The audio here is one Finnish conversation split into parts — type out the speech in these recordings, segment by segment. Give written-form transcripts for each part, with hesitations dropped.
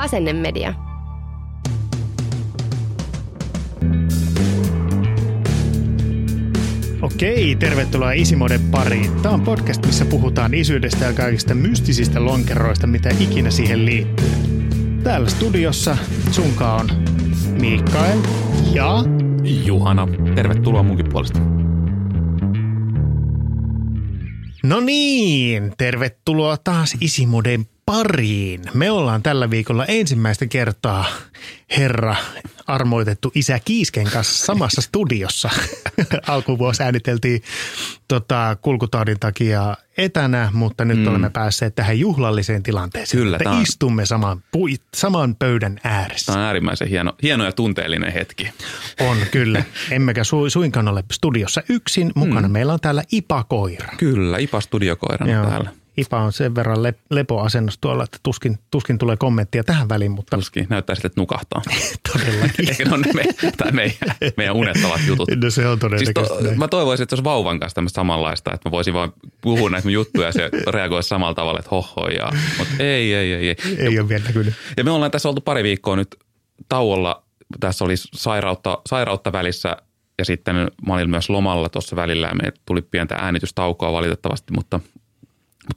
Asennemedia. Okei, tervetuloa Isimoden pariin. Tämä on podcast, missä puhutaan isyydestä ja kaikista mystisistä lonkeroista, mitä ikinä siihen liittyy. Täällä studiossa sunkaan on Miikkael ja Juhana. Tervetuloa munkin puolesta. No niin, tervetuloa taas Isimoden pariin. Me ollaan tällä viikolla ensimmäistä kertaa herra armoitettu isä Kiisken kanssa samassa studiossa. Alkuvuosi ääniteltiin kulkutaudin takia etänä, mutta nyt olemme päässeet tähän juhlalliseen tilanteeseen. Kyllä, että istumme saman pöydän ääressä. Tämä on äärimmäisen hieno ja tunteellinen hetki. On kyllä. Emmekä suinkaan ole studiossa yksin. Mukana meillä on täällä Ipakoira. Kyllä, Ipa-studiokoirana täällä. Ipa on sen verran lepoasennus tuolla, että tuskin tulee kommenttia tähän väliin, mutta... Tuskin, näyttää siltä, että nukahtaa. Todellakin. Eikä ne ole meidän unettavat jutut. No se on todennäköisesti. Siis mä toivoisin, että se olisi vauvan kanssa tämmöistä samanlaista, että mä voisin vaan puhua näitä juttuja ja se reagoisi samalla tavalla, että hohojaa. Mutta ei. Ei ole vielä näkynyt. Ja me ollaan tässä oltu pari viikkoa nyt tauolla. Tässä oli sairautta välissä ja sitten mä olin myös lomalla tuossa välillä ja me tuli pientä äänitystaukoa valitettavasti, mutta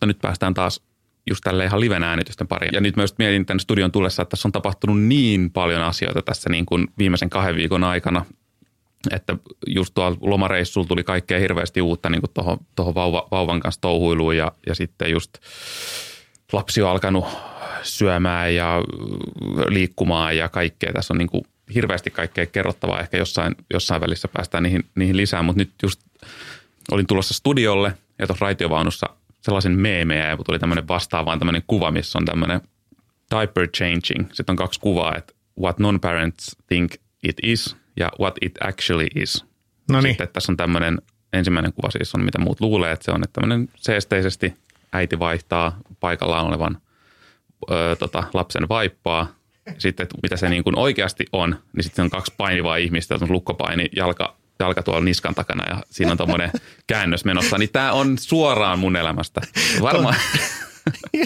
nyt päästään taas just tälle ihan liven äänitysten pariin. Ja nyt myös mietin tämän studion tullessa, että tässä on tapahtunut niin paljon asioita tässä niin kuin viimeisen 2 viikon aikana, että just tuolla lomareissulla tuli kaikkea hirveästi uutta niin kuin tuohon vauvan kanssa touhuiluun ja sitten just lapsi on alkanut syömään ja liikkumaan ja kaikkea. Tässä on niin kuin hirveästi kaikkea kerrottavaa. Ehkä jossain välissä päästään niihin lisää, mutta nyt just olin tulossa studiolle ja tuossa raitiovaunussa sellaisen meemejä, ja tuli tämmöinen vastaavaan tämmöinen kuva, missä on tämmöinen diaper changing. Sitten on 2 kuvaa, että what non-parents think it is ja what it actually is. Noniin. Sitten tässä on tämmöinen, ensimmäinen kuva siis on, mitä muut luulee, että se on, että tämmöinen seesteisesti äiti vaihtaa paikallaan olevan lapsen vaippaa. Sitten, että mitä se niin kuin oikeasti on, niin sitten on 2 painivaa ihmistä, on lukkopaini, jalka tuolla niskan takana ja siinä on tommoinen käännös menossa, niin tää on suoraan mun elämästä. Varmaan. Joo.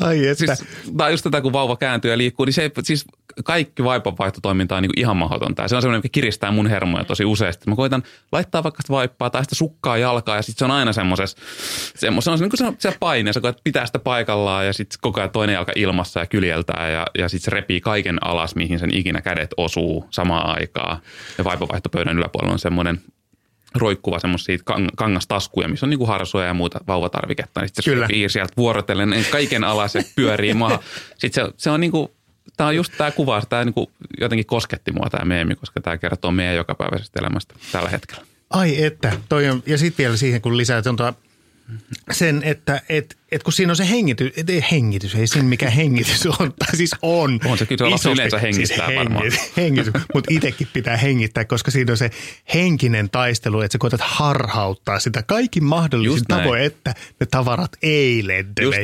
Ai että. Siis, tää on just tätä, kun vauva kääntyy ja liikkuu, niin se siis kaikki vaipanvaihtotoiminta on niin kuin ihan mahdotonta. Ja se on semmoinen, mikä kiristää mun hermoja tosi useasti. Mä koitan laittaa vaikka sitä vaippaa tai sitä sukkaa jalkaa ja sit se on aina semmoisessa paineessa, kun pitää sitä paikallaan ja sit koko ajan toinen jalka ilmassa ja kyljeltää ja sit se repii kaiken alas, mihin sen ikinä kädet osuu samaan aikaan. Ja vaipanvaihtopöydän yläpuolella on semmoinen roikkuva semmoisia kangastaskuja, missä on niinku harsoja ja muuta vauvatarviketta. Ja sit se repii sieltä vuorotellen kaiken alas ja pyörii maahan. Sit se on niinku... Tämä on just tämä kuva, tämä niinku jotenkin kosketti mua tämä meemi, koska tämä kertoo meidän jokapäiväisestä elämästä tällä hetkellä. Ai että, toi on, ja sitten vielä siihen kun lisää sen, että kun siinä on se hengitys, ei siinä mikä hengitys on, tai siis on. On se kyllä, lapsi yleensä hengistää siis varmaan. Hengitys, mutta itsekin pitää hengittää, koska siinä on se henkinen taistelu, että sä koetat harhauttaa sitä kaikin mahdollisin tavoin, että ne tavarat ei lentele.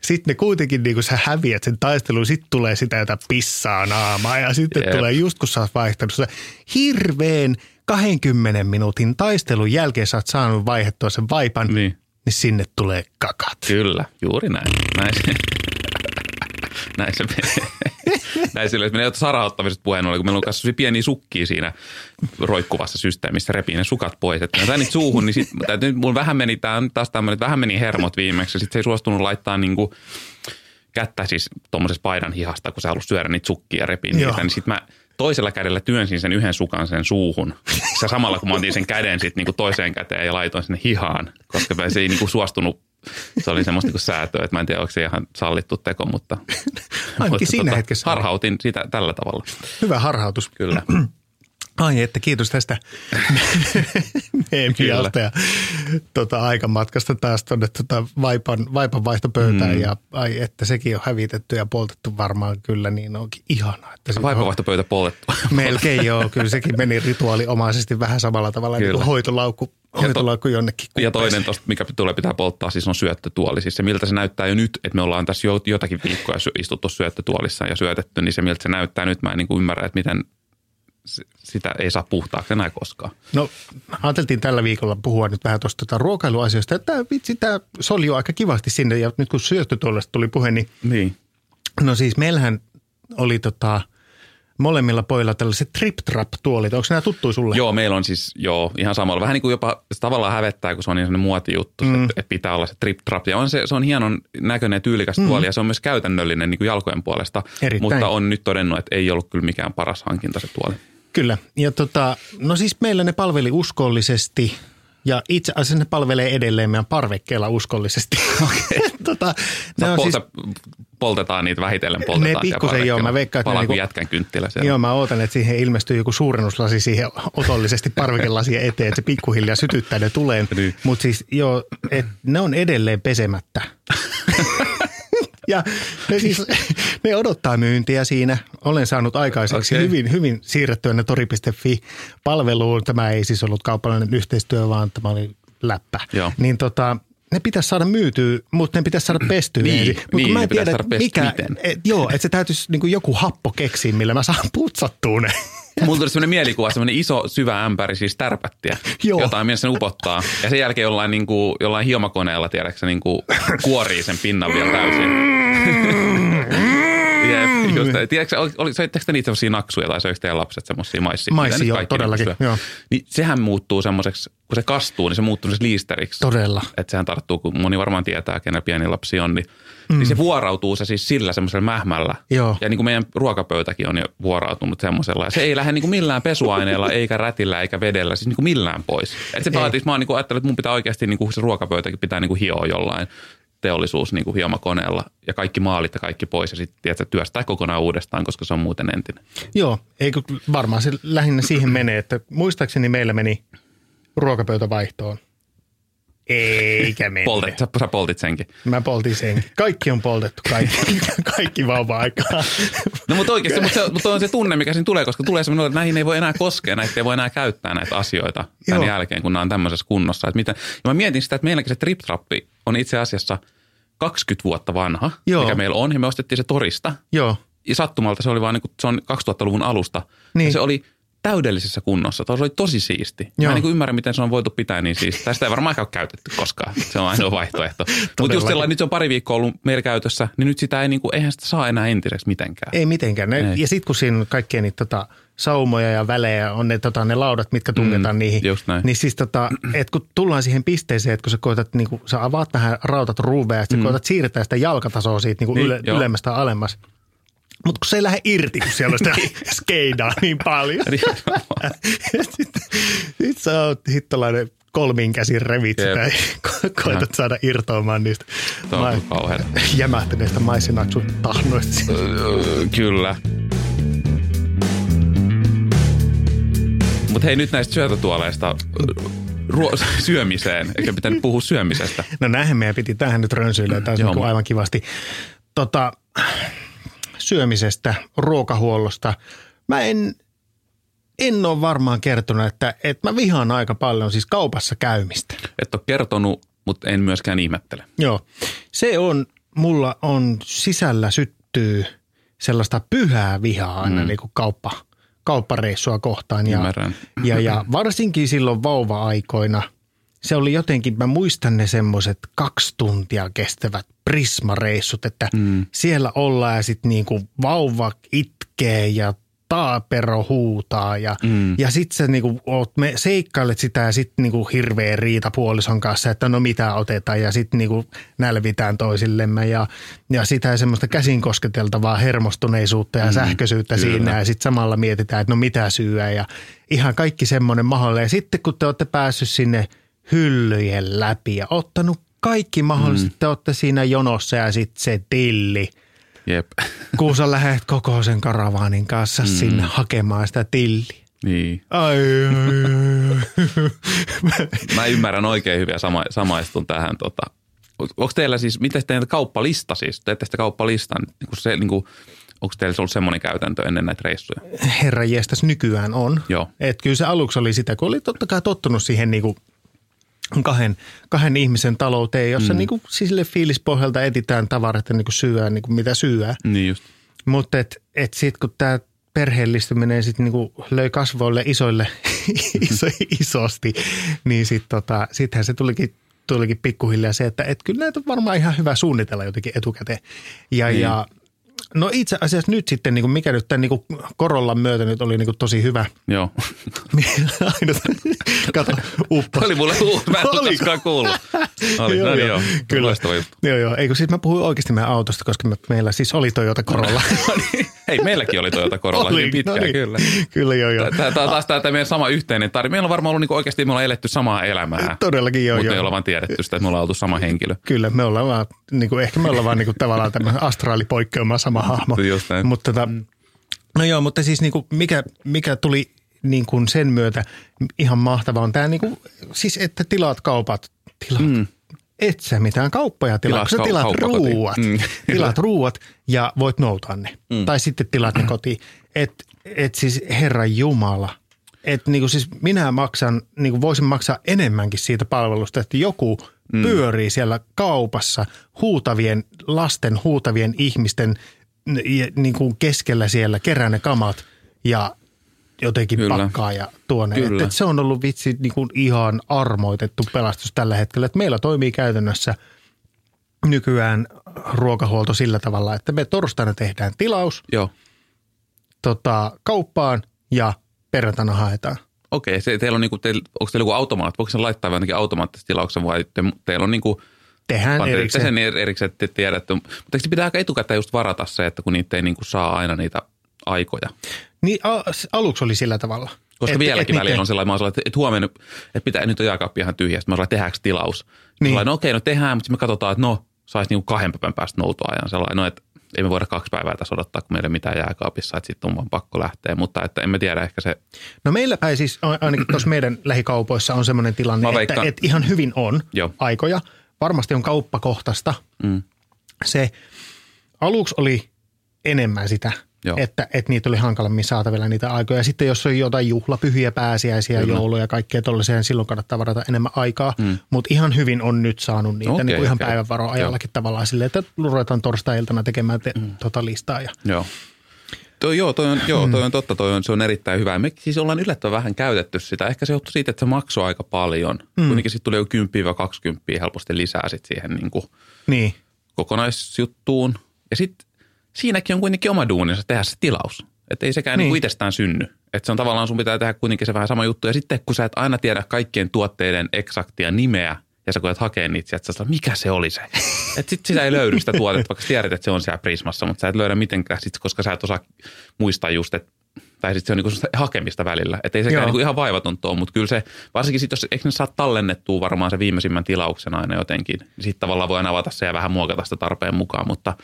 Sitten ne kuitenkin, niin kun sä häviät sen taistelun, sitten tulee sitä, jota pissaa naamaa, ja sitten tulee just kun sä oot vaihtanut sitä hirveän 20 minuutin taistelun jälkeen sä oot saanut vaihdettua sen vaipan, niin sinne tulee kakat. Kyllä, juuri näin. Näin se menee. Näin se menee sarauttamisesta puheen ollen, kun meillä on kanssa pieniä sukkia siinä roikkuvassa systeemissä, repii ne sukat pois. Että mä sain niitä suuhun, niin sit, nyt mulla vähän meni, tää on taas tämmöinen, että vähän meni hermot viimeksi. Sitten se ei suostunut laittaa niinku kättä siis tuommoisessa paidan hihasta, kun sä haluat syödä niitä sukkia ja repii niitä, niin sit mä... Toisella kädellä työnsin sen yhden sukan sen suuhun. Se samalla, kun mä otin sen käden sit niinku toiseen käteen ja laitoin sinne hihaan, koska se ei niinku suostunut. Se oli semmoista niinku säätöä, että mä en tiedä, onko se ihan sallittu teko, mutta siinä hetkessä harhautin sitä tällä tavalla. Hyvä harhautus. Kyllä. Ai että kiitos tästä Eemialta ja aikamatkasta taas tuonne vaipan vaihtopöytään ja ai, että sekin on hävitetty ja poltettu varmaan kyllä, niin onkin ihanaa. Vaipanvaihtopöytä poltettu. Melkein joo, kyllä sekin meni rituaaliomaisesti vähän samalla tavalla niin kuin hoitolaukku jonnekin. Ja toinen tosta, mikä tulee pitää polttaa, siis on syöttötuoli. Siis se miltä se näyttää jo nyt, että me ollaan tässä jotakin viikkoja istuttu syöttötuolissa ja syötetty, niin se miltä se näyttää nyt, mä en niin kuin ymmärrä, että miten sitä ei saa puhtaaksi enää koskaan. No, ajateltiin tällä viikolla puhua nyt vähän tuosta ruokailuasioista, että vitsi, tämä soli on aika kivasti sinne, ja nyt kun syöttötuolesta tuli puhe, niin. No siis meillähän oli molemmilla pojilla tällaiset trip-trap-tuolit. Onko nämä tuttuja sulle? Joo, meillä on siis, ihan samalla. Vähän niin kuin jopa tavallaan hävettää, kun se on niin sellainen muotijuttu, että pitää olla se trip-trap. Ja se on hienon näköinen ja tyylikäs tuoli, ja se on myös käytännöllinen niin kuin jalkojen puolesta. Erittäin. Mutta on nyt todennut, että ei ollut kyllä mikään paras hankinta se tuoli. Kyllä. Ja no siis meillä ne palveli uskollisesti, ja itse asiassa ne palvelee edelleen meidän parvekkeella uskollisesti. Okei. Poltetaan niitä vähitellen, poltetaan. Ne pikkusen joo, mä veikkaan. Palaa kuin jätkän kynttilä siellä. Joo, mä ootan, että siihen ilmestyy joku suurennuslasi siihen otollisesti parvekelasia eteen, että se pikkuhiljaa sytyttää ne tuleen. Mutta siis joo, ne on edelleen pesemättä. Ja ne odottaa myyntiä siinä. Olen saanut aikaiseksi hyvin siirrettyä ne tori.fi-palveluun. Tämä ei siis ollut kaupallinen yhteistyö, vaan tämä oli läppä. Joo. Niin ne pitäisi saada myytyä, mutta ne pitäisi saada pestyä. Mutta mä en tiedä, mikä. Että se täytyisi niin kuin joku happo keksiä, millä mä saan putsattua ne. Mulla tuli semmoinen mielikuva, semmoinen iso syvä ämpäri, siis tärpättiä, jotain minä sen upottaa. Ja sen jälkeen jollain hiomakoneella, tiedäksä, niin kuin kuorii sen pinnan vielä täysin. Söittekö te niitä semmoisia naksuja tai söikö teidän lapset semmoisia maissia? Maissia, joo, todellakin. Joo. Niin sehän muuttuu semmoiseksi, kun se kastuu, niin se muuttuu liisteriksi. Todella. Että sehän tarttuu, kun moni varmaan tietää, kenellä pieni lapsi on, niin se vuorautuu se siis sillä semmoisella mähmällä. Joo. Ja niin kuin meidän ruokapöytäkin on jo vuorautunut semmoisella. Ja se ei lähde niin kuin millään pesuaineella, eikä rätillä, eikä vedellä, siis niin kuin millään pois. Että se vaatii, mä oon niin kuin ajattelut, että mun pitää oikeasti niin kuin se ruokapöytäkin pitää niin kuin hioa jollain. Teollisuus niin kuin hiomakoneella ja kaikki maalit ja kaikki pois ja sitten työstää kokonaan uudestaan, koska se on muuten entinen. Joo, eikö varmaan se lähinnä siihen menee, että muistaakseni meillä meni ruokapöytävaihtoon. Eikä mene. Sä poltit senkin. Mä poltin senkin. Kaikki on poltettu, kaikki vauva-aikaa. No mutta oikeasti, mutta on se tunne, mikä siinä tulee, koska tulee semmoinen, että näihin ei voi enää koskea, näitä ei voi enää käyttää näitä asioita tämän jälkeen, kun nämä on tämmöisessä kunnossa. Että ja mä mietin sitä, että meilläkin se trip-trappi on itse asiassa 20 vuotta vanha, mikä meillä on, ja me ostettiin se torista. Joo. Ja sattumalta se oli vaan, niin kuin, se on 2000-luvun alusta, niin. Ja se oli täydellisessä kunnossa. Se oli tosi siisti. Joo. Mä en niin kuin ymmärrä, miten se on voitu pitää niin siistiä. Sitä ei varmaan ole käytetty koskaan. Se on ainoa vaihtoehto. Mutta just sellainen, nyt se on pari viikkoa ollut meillä käytössä, niin nyt sitä ei niin kuin, eihän sitä saa enää entiseksi mitenkään. Ei mitenkään. Ne, ei. Ja sitten kun siinä on kaikkia niitä saumoja ja välejä, on ne laudat, mitkä tungetaan niihin. Just näin. Niin siis että kun tullaan siihen pisteeseen, että kun sä koetat, niin kuin, sä avaat vähän rautat ruuvea, ja sä koetat siirtää sitä jalkatasoa siitä niin kuin ylemmästä alemmas. Mutta kun se ei lähde irti, kun siellä on sitä skeidaa niin paljon. Sitten sä oot hittolainen kolminkäsin revit sitä ja koetat saada irtoamaan niistä jämähtäneistä maissinaksun tahnoista. Kyllä. Mutta hei, nyt näistä syötötuoleista syömiseen. Eikä pitänyt puhua syömisestä. No näinhän meidän piti tähän nyt rönsyillä. Tämä on aivan kivasti. Syömisestä, ruokahuollosta. Mä en ole varmaan kertonut, että mä vihaan aika paljon siis kaupassa käymistä. Et ole kertonut, mutta en myöskään ihmettele. Joo. Se on, mulla on sisällä syttyy sellaista pyhää vihaa aina niin kuin kauppareissua kohtaan. Ja varsinkin silloin vauva-aikoina se oli jotenkin, mä muistan ne semmoiset 2 tuntia kestävät Prisma-reissut, että siellä ollaan ja sitten niinku vauva itkee ja taapero huutaa ja sitten sä niinku seikkailet sitä ja sitten niinku hirveä riita puolison kanssa, että no mitä otetaan ja sitten niinku nälvitään toisillemme ja sitä semmoista käsin kosketeltavaa hermostuneisuutta ja sähköisyyttä siinä ja sitten samalla mietitään, että no mitä syyä ja ihan kaikki semmoinen mahdollinen. Ja sitten kun te olette päässyt sinne hyllyjen läpi ja ottanut kaikki mahdolliset, te olette siinä jonossa ja sitten se tilli. Jep. Kun sä lähdet koko sen karavaanin kanssa sinne hakemaan sitä tilliä. Niin. Mä ymmärrän oikein hyvin ja samaistun tähän. Onko teillä siis, miten teidän kauppalista siis? Teette sitä kauppalistan, niin kuin, onko teillä ollut semmoinen käytäntö ennen näitä reissuja? Herranjestas nykyään on. Joo. Et kyllä se aluksi oli sitä, kun oli totta kai tottunut siihen niinku kahden ihmisen talouteen, jossa niinku sille fiilispohjalta etsitään tavarat ja niinku syödään niinku mitä syödään. Niin just. Mutta et sitten kun tämä perheellistyminen sitten niinku löi kasvoille isoille isosti, niin sitten sittenhän se tulikin pikkuhiljaa se, että et kyllä näitä on varmaan ihan hyvä suunnitella jotenkin etukäteen. Ja no itse asiassa nyt sitten, niin kuin mikä nyt tämän niin Corollan myötä nyt oli niin kuin tosi hyvä. Joo. Kato, uppo. Oli mulle uusi, mä en ole koskaan kuullut. Oli, joo, no niin joo. Kyllä. Joo. Eikö siis mä puhuin oikeasti meidän autosta, koska meillä siis oli Toyota Corolla. Hei, meilläkin oli Toyota Corolla hyvin pitkään, no niin. Kyllä. Kyllä, joo. Tämä meidän sama yhteinen tarina. Meillä on varmaan ollut niin kuin oikeasti, me ollaan eletty samaa elämää. Todellakin, joo. Mutta ei olla vaan tiedetty sitä, että me ollaan oltu sama henkilö. Kyllä, me ollaan vaan, niin kuin, ehkä me ollaan vaan niin kuin, tavallaan tämmöinen astraalipoikkeuma sama hahmo. Mutta no joo, mutta siis niin kuin, mikä tuli niin kuin sen myötä ihan mahtavaa on tämä, niin kuin, siis että tilaat kaupat. Et sä mitään kauppoja tilaa, kun tilaat ruuat. Tilaat ruuat ja voit noutaa ne. Tai sitten tilaat ne kotiin. Et siis Herran Jumala. Et niinku siis minä maksan, niinku voisin maksaa enemmänkin siitä palvelusta, että joku pyörii siellä kaupassa huutavien ihmisten niinku keskellä siellä, kerää ne kamat ja jotenkin kyllä. Pakkaa ja tuonne. Et se on ollut vitsi niin kuin ihan armoitettu pelastus tällä hetkellä. Et meillä toimii käytännössä nykyään ruokahuolto sillä tavalla, että me torstaina tehdään tilaus kauppaan ja perjantaina haetaan. Okei, teillä on niinku, onko teillä joku automaatti? Voiko sen laittaa jotenkin automaattisesti tilauksen vai teillä on niinku... Tehän erikseen. Sen erikseen, että tiedätte. Mutta eikö se pitää aika etukäteen just varata se, että kun niitä ei niinku saa aina niitä aikoja? Niin aluksi oli sillä tavalla. Koska vieläkin välillä on sellainen, että huomenna, että pitää nyt jääkaappi ihan tyhjä. Sitten mä olen tehdäänkö tilaus? Niin. Sellainen, no okei, no tehdään, mutta me katsotaan, että no, saisi niinku 2 päivän päästä noutua ajan. Sellainen, no, että ei me voida 2 päivää tässä odottaa, kun meillä ei mitään jääkaapissa, että sitten on vaan pakko lähteä. Mutta että en mä tiedä ehkä se. No meillä päin siis, ainakin tuossa meidän lähikaupoissa on sellainen tilanne, että ihan hyvin on aikoja. Varmasti on kauppakohtaista. Se aluksi oli enemmän sitä. Että niitä oli hankalammin saatavilla niitä aikoja. Ja sitten jos on jotain juhlapyhiä, pääsiäisiä, jouluja ja kaikkea tuollaisia, silloin kannattaa varata enemmän aikaa. Mutta ihan hyvin on nyt saanut niitä niin ihan päivänvaroajallakin tavallaan silleen, että ruvetaan torstai-iltana tekemään listaa. Ja. Toi on totta, se on erittäin hyvä. Me siis ollaan yllättävän vähän käytetty sitä. Ehkä se johtuu siitä, että se maksoi aika paljon. Kuitenkin sitten tulee jo 10-20 helposti lisää sit siihen niin. Kokonaisjuttuun. Ja sitten... Siinäkin on kuitenkin oma duuninsa tehdä se tilaus. Että ei sekään niin itsestään synny. Että se on tavallaan sun pitää tehdä kuitenkin se vähän sama juttu. Ja sitten kun sä et aina tiedä kaikkien tuotteiden eksaktia nimeä, ja sä koet hakea niitä sieltä, sä mikä se oli se? Että sit sitä ei löydy sitä tuotetta, vaikka tiedät, että se on siellä Prismassa, mutta sä et löydä mitenkään, sit, koska sä et osaa muistaa just, että tai sitten se on niinku hakemista välillä. Että ei sekään niinku ihan vaivatonta ole, mutta kyllä se, varsinkin sitten jos eikö ne saa tallennettua varmaan se viimeisimmän tilauksen aina jotenkin, niin sitten tavallaan voi aina avata se ja vähän muokata sitä tarpeen mukaan, mutta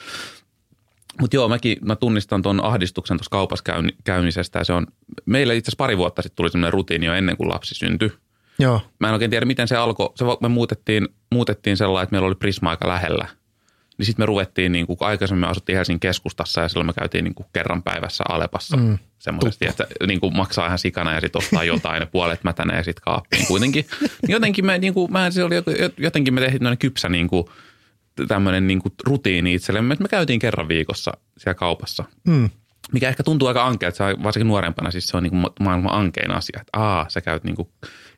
mä tunnistan tuon ahdistuksen tuossa kaupassa käymisestä ja se on, meillä itse asiassa 2 vuotta sitten tuli semmoinen rutiini jo ennen kuin lapsi syntyi. Joo. Mä en oikein tiedä, miten se alkoi, me muutettiin sellainen, että meillä oli Prisma aika lähellä. Niin sitten me ruvettiin, niin kuin aikaisemmin me asuttiin Helsingin keskustassa ja silloin me käytiin niin kuin kerran päivässä Alepassa semmoisesti, että niin kuin maksaa ihan sikana ja sitten ottaa jotain ja puolet mätäneen ja sitten kaappiin kuitenkin. Jotenkin me tehtiin noin kypsä niin kuin tämmöinen niin kuin rutiini itsellemme, että me käytiin kerran viikossa siellä kaupassa, mikä ehkä tuntuu aika ankealta, että varsinkin nuorempana siis se on niin kuin maailman ankein asia, että sä käyt niin kuin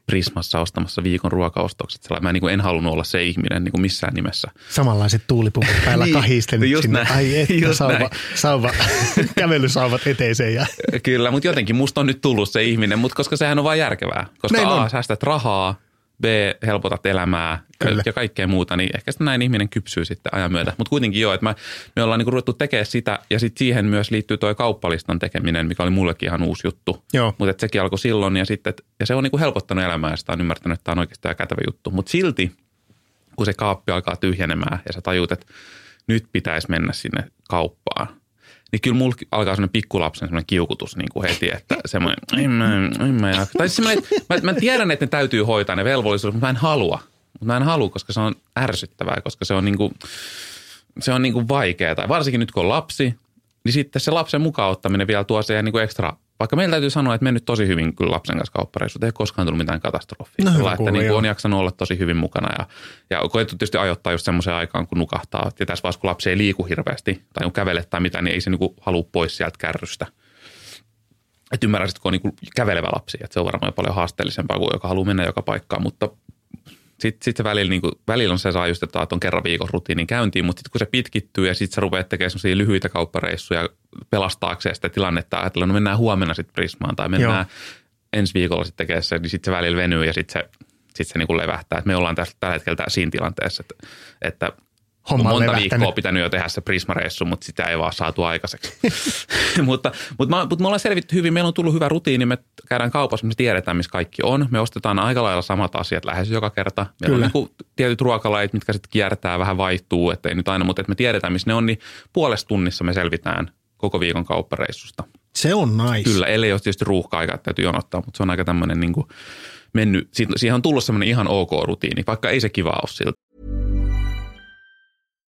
Prismassa ostamassa viikon ruokaostokset. Mä niin kuin en halunnut olla se ihminen niin kuin missään nimessä. Samanlaiset tuulipuvut päällä kahisten sinne. Näin. Ai että, sauva, kävelysauvat eteiseen. Ja. Kyllä, mutta jotenkin musta on nyt tullut se ihminen, mutta koska sehän on vaan järkevää, koska säästät rahaa. B, helpotat elämää ja kaikkea muuta, niin ehkä sitten näin ihminen kypsyy sitten ajan myötä. Mutta kuitenkin että me ollaan niinku ruvettu tekemään sitä ja sitten siihen myös liittyy toi kauppalistan tekeminen, mikä oli mullekin ihan uusi juttu. Mutta sekin alkoi silloin ja sitten, ja se on niinku helpottanut elämää ja sitä on ymmärtänyt, että tämä on oikeastaan kätevä juttu. Mutta silti, kun se kaappi alkaa tyhjenemään ja sä tajut, että nyt pitäisi mennä sinne kauppaan, niin kyllä mulla alkaa semmoinen pikkulapsen semmoinen kiukutus niin kuin heti, että semmoinen, en mä jaksa. Tai siis semmoinen, että mä tiedän, että ne täytyy hoitaa ne velvollisuudet, mutta mä en halua, koska se on ärsyttävää, koska se on niin kuin vaikeaa. Tai varsinkin nyt kun on lapsi, niin sitten se lapsen mukaan ottaminen vielä tuo se niin kuin ekstra. Vaikka meillä täytyy sanoa, että me nyt tosi hyvin kyllä lapsen kanssa kauppareissut, ei koskaan tullut mitään katastrofia. No, että niin kuin on jaksanut olla tosi hyvin mukana ja koettu tietysti ajoittaa just semmoiseen aikaan, kun nukahtaa. Ja tässä vaiheessa, kun lapsi ei liiku hirveästi tai on kävele tai mitä, niin ei se niin kuin halua pois sieltä kärrystä. Että ymmärräisit, kun on niin kuin kävelevä lapsi, että se on varmaan paljon haasteellisempaa kuin joka haluaa mennä joka paikkaan, mutta sitten se välillä on se saa just, että on kerran viikon rutiinin käyntiin, mutta sitten kun se pitkittyy ja sitten sä rupeat tekemään semmoisia lyhyitä kauppareissuja pelastaakseen sitä tilannetta, ajatellaan, no mennään huomenna sitten Prismaan tai mennään ensi viikolla sitten tekemään se, niin sitten se välillä venyy ja sitten se niin kuin levähtää. Et me ollaan tällä hetkellä siinä tilanteessa, että monta viikkoa pitänyt jo tehdä se Prisma-reissu, mutta sitä ei vaan saatu aikaiseksi. mutta me ollaan selvitty hyvin, meillä on tullut hyvä rutiini, me käydään kaupassa, me tiedetään missä kaikki on. Me ostetaan aika lailla samat asiat lähes joka kerta. Meillä on niin tietyt ruokalajit, mitkä sitten kiertää, vähän vaihtuu, ettei nyt aina, mutta että me tiedetään missä ne on, niin puolessa tunnissa me selvitään koko viikon kauppareissusta. Se on nice. Kyllä, ellei ole tietysti ruuhka-aikaa, täytyy jonottaa, mutta se on aika tämmöinen niin kuin mennyt. Siihen on tullut semmoinen ihan ok rutiini, vaikka ei se kivaa ole siltä.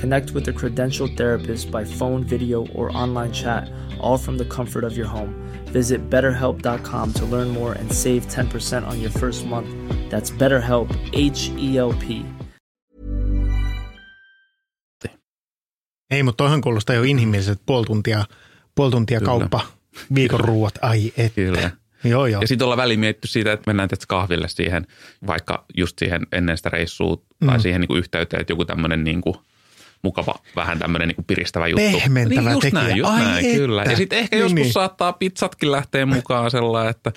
Connect with a credentialed therapist by phone, video, or online chat, all from the comfort of your home. Visit BetterHelp.com to learn more and save 10% on your first month. That's BetterHelp, H-E-L-P. Ei, mutta toihan kuulostaa jo inhimilliseltä puoli tuntia kauppa, viikon ruuat, ai et. Kyllä. Joo. Ja sitten ollaan väliin mietitty siitä, että mennään tietysti kahville siihen, vaikka just siihen ennen sitä reissua tai siihen niin kuin yhteyteen, että joku tämmöinen niin kuin mukava, vähän tämmöinen niin kuin piristävä juttu. Pehmentävä niin, tekijä. Näin, kyllä. Ja sitten ehkä joskus saattaa pizzatkin lähteä mukaan sellainen, että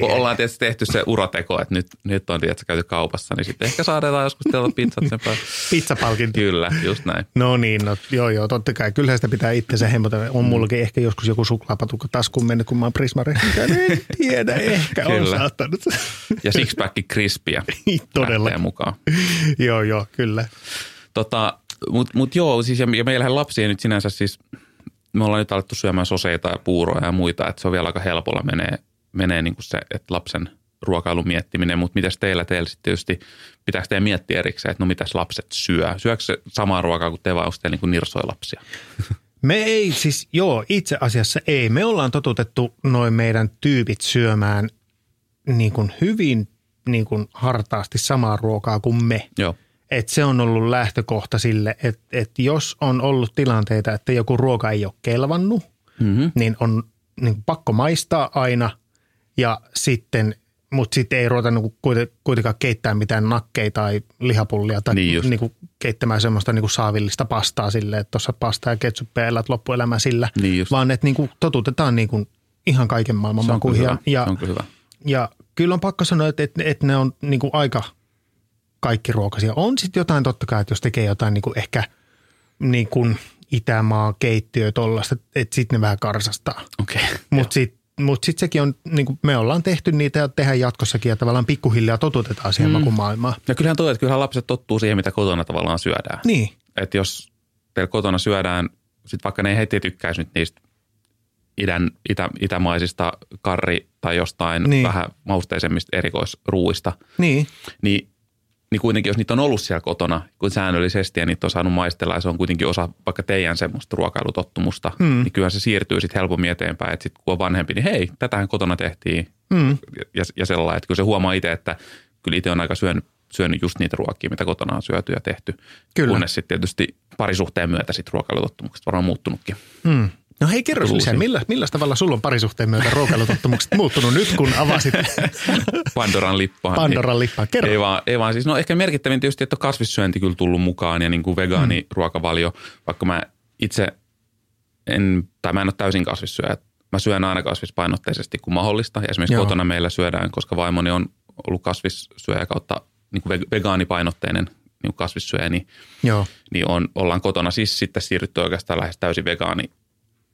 kun ollaan tietysti tehty se uroteko, että nyt on tietysti käyty kaupassa, niin sitten ehkä saadaan joskus tehdä pizzat sen päälle. Pizzapalkinto. Kyllä, just näin. No niin, no joo, totta kai. Kyllähän sitä pitää itsensä hemmota. On mullakin ehkä joskus joku suklaapatukka taskuun mennyt, kun mä oon Prisma-rehdikään. En tiedä, ehkä on saattanut. Ja sixpacki krispiä lähtee mukaan. Joo, kyllä. Mutta joo, siis ja meillähän lapsia nyt sinänsä siis, me ollaan nyt alettu syömään soseita ja puuroja ja muita, että se on vielä aika helpolla menee niin kuin se, että lapsen ruokailun miettiminen, mutta mitäs teillä sitten tietysti, pitääkö teidän miettiä erikseen, että no mitäs lapset syö? Syökö se samaa ruokaa kuin te vai onko teillä niin kuin nirsoja lapsia? Me ei siis, itse asiassa ei. Me ollaan totutettu noin meidän tyypit syömään niin kuin hyvin niin kuin hartaasti samaa ruokaa kuin me. Joo. Että se on ollut lähtökohta sille, että jos on ollut tilanteita, että joku ruoka ei ole kelvannut, niin on niin pakko maistaa aina, ja sitten, mutta sitten ei ruveta niin kuitenkaan keittämään mitään nakkeja tai lihapullia tai niin keittämään semmoista niin saavillista pastaa sille, että tuossa pastaa ja ketsuppia elät loppuelämä sillä, niin vaan että niin totutetaan niin ihan kaiken maailman makuihin. Ja kyllä on pakko sanoa, että ne on niin aika kaikki ruokaisia. On sitten jotain totta kai, että jos tekee jotain niinku ehkä niinku Itämaa keittiö tollaista, että sitten ne vähän karsastaa. Okay. Mutta sitten sekin on, niinku, me ollaan tehty niitä ja tehdään jatkossakin ja tavallaan pikkuhiljaa totutetaan siihen makumaailmaan. Ja kyllähän toi, että kyllähän lapset tottuu siihen, mitä kotona tavallaan syödään. Niin. Että jos teillä kotona syödään, sitten vaikka ne ei heti tykkäisi nyt niistä itämaisista karri tai jostain vähän mausteisemmista erikoisruuista, niin kuitenkin, jos niitä on ollut siellä kotona kun säännöllisesti ja niitä on saanut maistella ja se on kuitenkin osa vaikka teidän semmoista ruokailutottumusta, niin kyllähän se siirtyy sitten helpommin eteenpäin. Että sitten kun on vanhempi, niin hei, tätähän kotona tehtiin ja sellainen. Että kyllä se huomaa itse, että kyllä itse on aika syönyt syönyt just niitä ruokia, mitä kotona on syöty ja tehty. Kyllä. Kunnes sitten tietysti parisuhteen myötä sit ruokailutottumukset varmaan muuttunutkin. Mm. No hei, kerro lisää, millä tavalla sulla on parisuhteen myötä ruokailutottumukset muuttunut nyt, kun avasit Pandoran lippaan, kerro. Ei vaan siis, no ehkä merkittävin tietysti, että kasvissyönti kyllä tullut mukaan ja niin kuin vegaaniruokavalio, vaikka mä itse en ole täysin kasvissyöjä. Mä syön aina kasvispainotteisesti kun mahdollista ja esimerkiksi kotona meillä syödään, koska vaimoni on ollut kasvissyöjä kautta niin kuin vegaanipainotteinen niin kasvissyöjä, niin ollaan kotona siis sitten siirrytty oikeastaan lähes täysin vegaani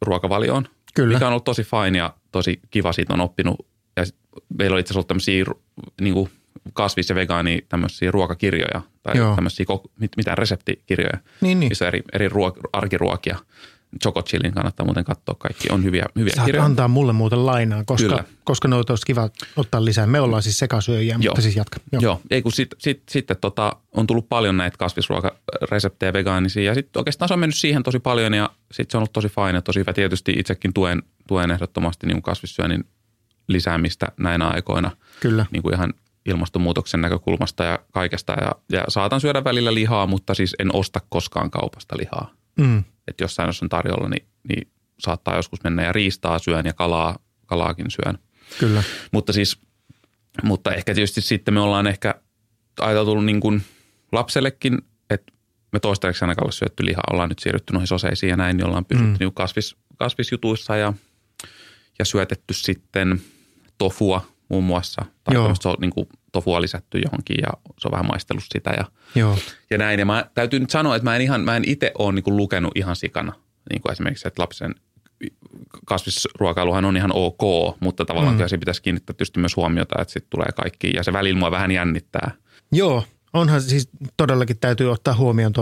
ruokavalioon, kyllä, mikä on ollut tosi fine ja tosi kiva, siitä on oppinut. Ja meillä oli itse asiassa ollut tämmöisiä niin kuin kasvis- ja vegaani tämmöisiä ruokakirjoja tai tämmöisiä mitään reseptikirjoja, missä eri arkiruokia. Choco Chillin kannattaa muuten katsoa, kaikki on hyviä kirjoja. Saat antaa mulle muuten lainaa, koska ne olisi kiva ottaa lisää. Me ollaan siis sekasyöjiä, mutta siis jatka. Joo. Ei kun sitten on tullut paljon näitä kasvisruokareseptejä vegaanisia ja sitten oikeastaan se on mennyt siihen tosi paljon ja sitten se on ollut tosi fine ja tosi hyvä. Tietysti itsekin tuen ehdottomasti niin kasvissyönnin lisäämistä näinä aikoina. Kyllä. Niin kuin ihan ilmastonmuutoksen näkökulmasta ja kaikesta ja saatan syödä välillä lihaa, mutta siis en osta koskaan kaupasta lihaa. Mm. Että jossain, jos on tarjolla, niin saattaa joskus mennä ja riistaa syön ja kalaakin syön. Kyllä. Mutta ehkä tietysti sitten me ollaan ehkä ajateltu niin kuin lapsellekin, että me toistaiseksi ainakaan ole syötty lihaa. Ollaan nyt siirrytty noihin soseisiin ja näin, niin ollaan pysytty niin kasvisjutuissa ja syötetty sitten tofua muun muassa. Tai niin kuin tofua lisätty johonkin ja se on vähän maistellut sitä ja näin. Ja mä täytyy nyt sanoa, että mä en itse ole niin kuin lukenut ihan sikana. Niin kuin esimerkiksi, että lapsen kasvisruokailuhan on ihan ok, mutta tavallaan kyllä se pitäisi kiinnittää tietysti myös huomiota, että sitten tulee kaikki ja se välillä mua vähän jännittää. Joo, onhan siis todellakin täytyy ottaa huomioon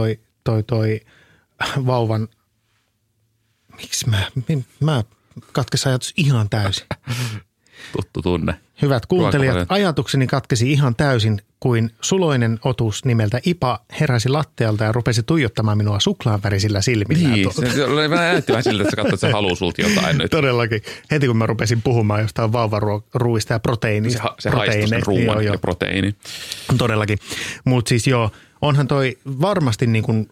toi vauvan, miksi mä katkesin ajatus ihan täysin. Tuttu tunne. Hyvät kuuntelijat, ajatukseni katkesi ihan täysin, kuin suloinen otus nimeltä Ipa heräsi lattialta ja rupesi tuijottamaan minua suklaanvärisillä silmillä. Niin, se oli vähän älyttyvä siltä, että sä katsot, että sä haluaa sulta jotain nyt. Todellakin. Heti kun mä rupesin puhumaan jostain vauvaruista ja proteiinista. Se haistui sen ruuan ja proteiini. Todellakin. Mutta siis onhan toi varmasti niin kuin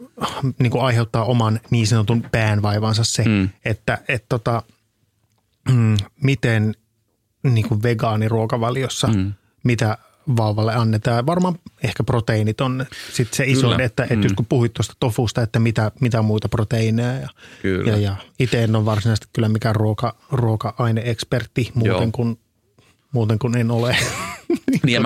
aiheuttaa oman niin sanotun päänvaivansa se, että miten niin kuin vegaaniruokavaliossa, mitä vauvalle annetaan. Varmaan ehkä proteiinit on sitten se iso, että kun puhuit tuosta tofusta, että mitä muita proteiineja. Ja itse en ole varsinaisesti kyllä mikään ruoka-aineekspertti muuten kuin en ole. Niin ja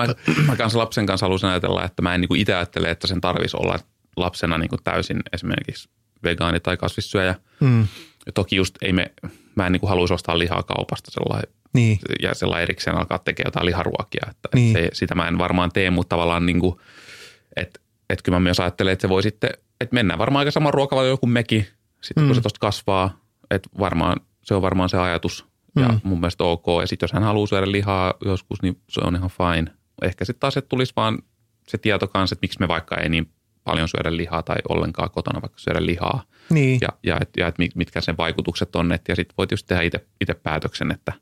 mä kanssa lapsen kanssa haluaisin ajatella, että mä en niin itse ajattele, että sen tarvitsisi olla lapsena niin kuin täysin esimerkiksi vegaani tai kasvissyöjä. Mm. Ja toki just mä en niin kuin haluaisi ostaa lihaa kaupasta sellainen. Niin. Ja sellainen erikseen alkaa tekemään jotain liharuokia. Sitä mä en varmaan tee, mutta tavallaan niin kuin, että kyllä mä myös ajattelen, että se voi sitten, että mennään varmaan aika saman ruokavalioon kuin mekin, sitten kun se tosta kasvaa, että se on varmaan se ajatus ja mun mielestä ok. Ja sitten jos hän haluaa syödä lihaa joskus, niin se on ihan fine. Ehkä sitten taas, että tulisi vaan se tieto kanssa, että miksi me vaikka ei niin paljon syödä lihaa tai ollenkaan kotona vaikka syödä lihaa. Niin. Ja mitkä sen vaikutukset on. Ja sitten voi tietysti tehdä itse päätöksen, että